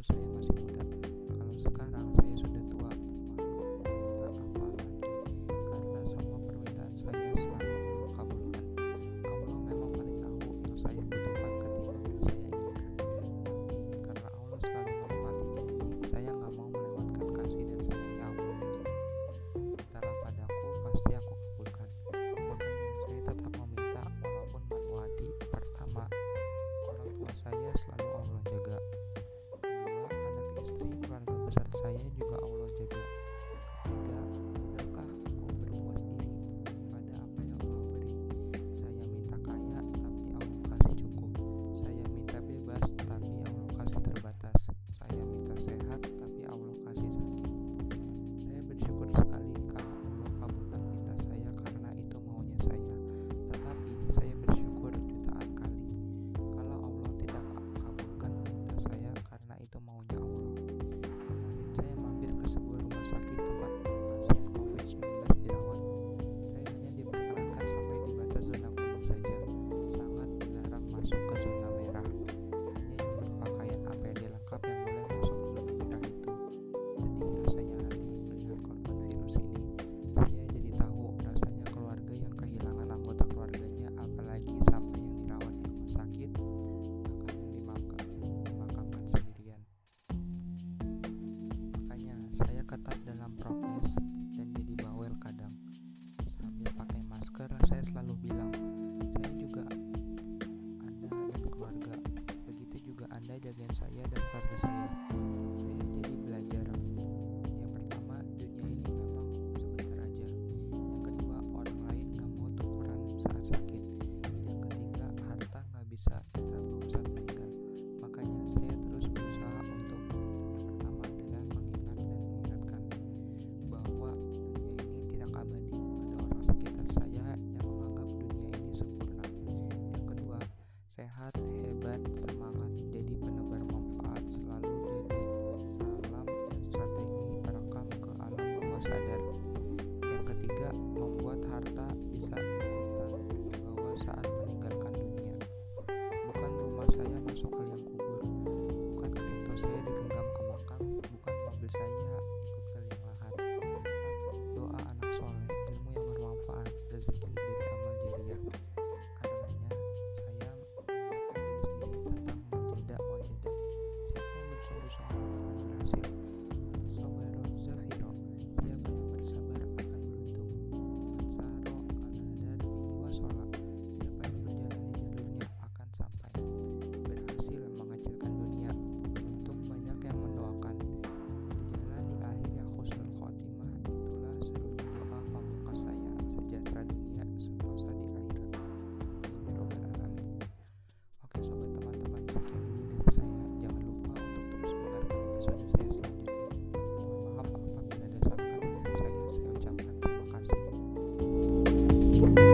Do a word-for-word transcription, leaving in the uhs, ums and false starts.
waktu saya masih muda. Kalau sekarang saya sudah tua, malu minta apa lagi, karena semua permintaan saya selalu dikabulkan. Allah memang paling tahu yang saya butuhkan ketimbang yang saya inginkan. Tapi karena Allah selalu menepati janji, saya nggak mau melewatkan kasih dan sayang yang Allah inginkan. Dalam padaku pasti aku kabulkan. Makanya saya tetap meminta walaupun manwadi. Pertama, orang tua saya selalu Allah jaga. Saya juga Allah jaga. Ketiga, apakah aku berpuas diri pada apa yang Allah beri. Saya minta kaya, tapi Allah kasih cukup. Saya minta bebas, tapi Allah kasih terbatas. Saya minta sehat, tapi Allah kasih sakit. Saya bersyukur sekali kalau Allah kabulkan minta saya karena itu maunya saya. Tetapi saya bersyukur jutaan kali kalau Allah tidak kabulkan minta saya karena itu maunya Allah. Ketat dalam prokes dan jadi bawel kadang. Sambil pakai masker, saya selalu bilang, saya juga Anda dan keluarga. Begitu juga Anda jagain saya dan keluarga saya. Saya jadi belajar. Yang pertama, dunia ini memang sebentar aja. Yang kedua, orang lain gak mau tukeran saat sakit. Yang ketiga, harta gak bisa kita bawa saat meninggal. Makanya saya terus berusaha untuk sehat, hebat, semangat, jadi penebar manfaat, selalu jadi salam dan strategi perekam ke alam bawah sadar. Yang ketiga, membuat harta bisa ikutan dibawa saat meninggalkan dunia. Bukan rumah saya masuk ke liang kubur, bukan kripto saya digenggam ke makam, bukan mobil saya ikut ke liang lahat. Doa anak soleh, ilmu yang bermanfaat, rezeki dari amal jariah. Terima kasih.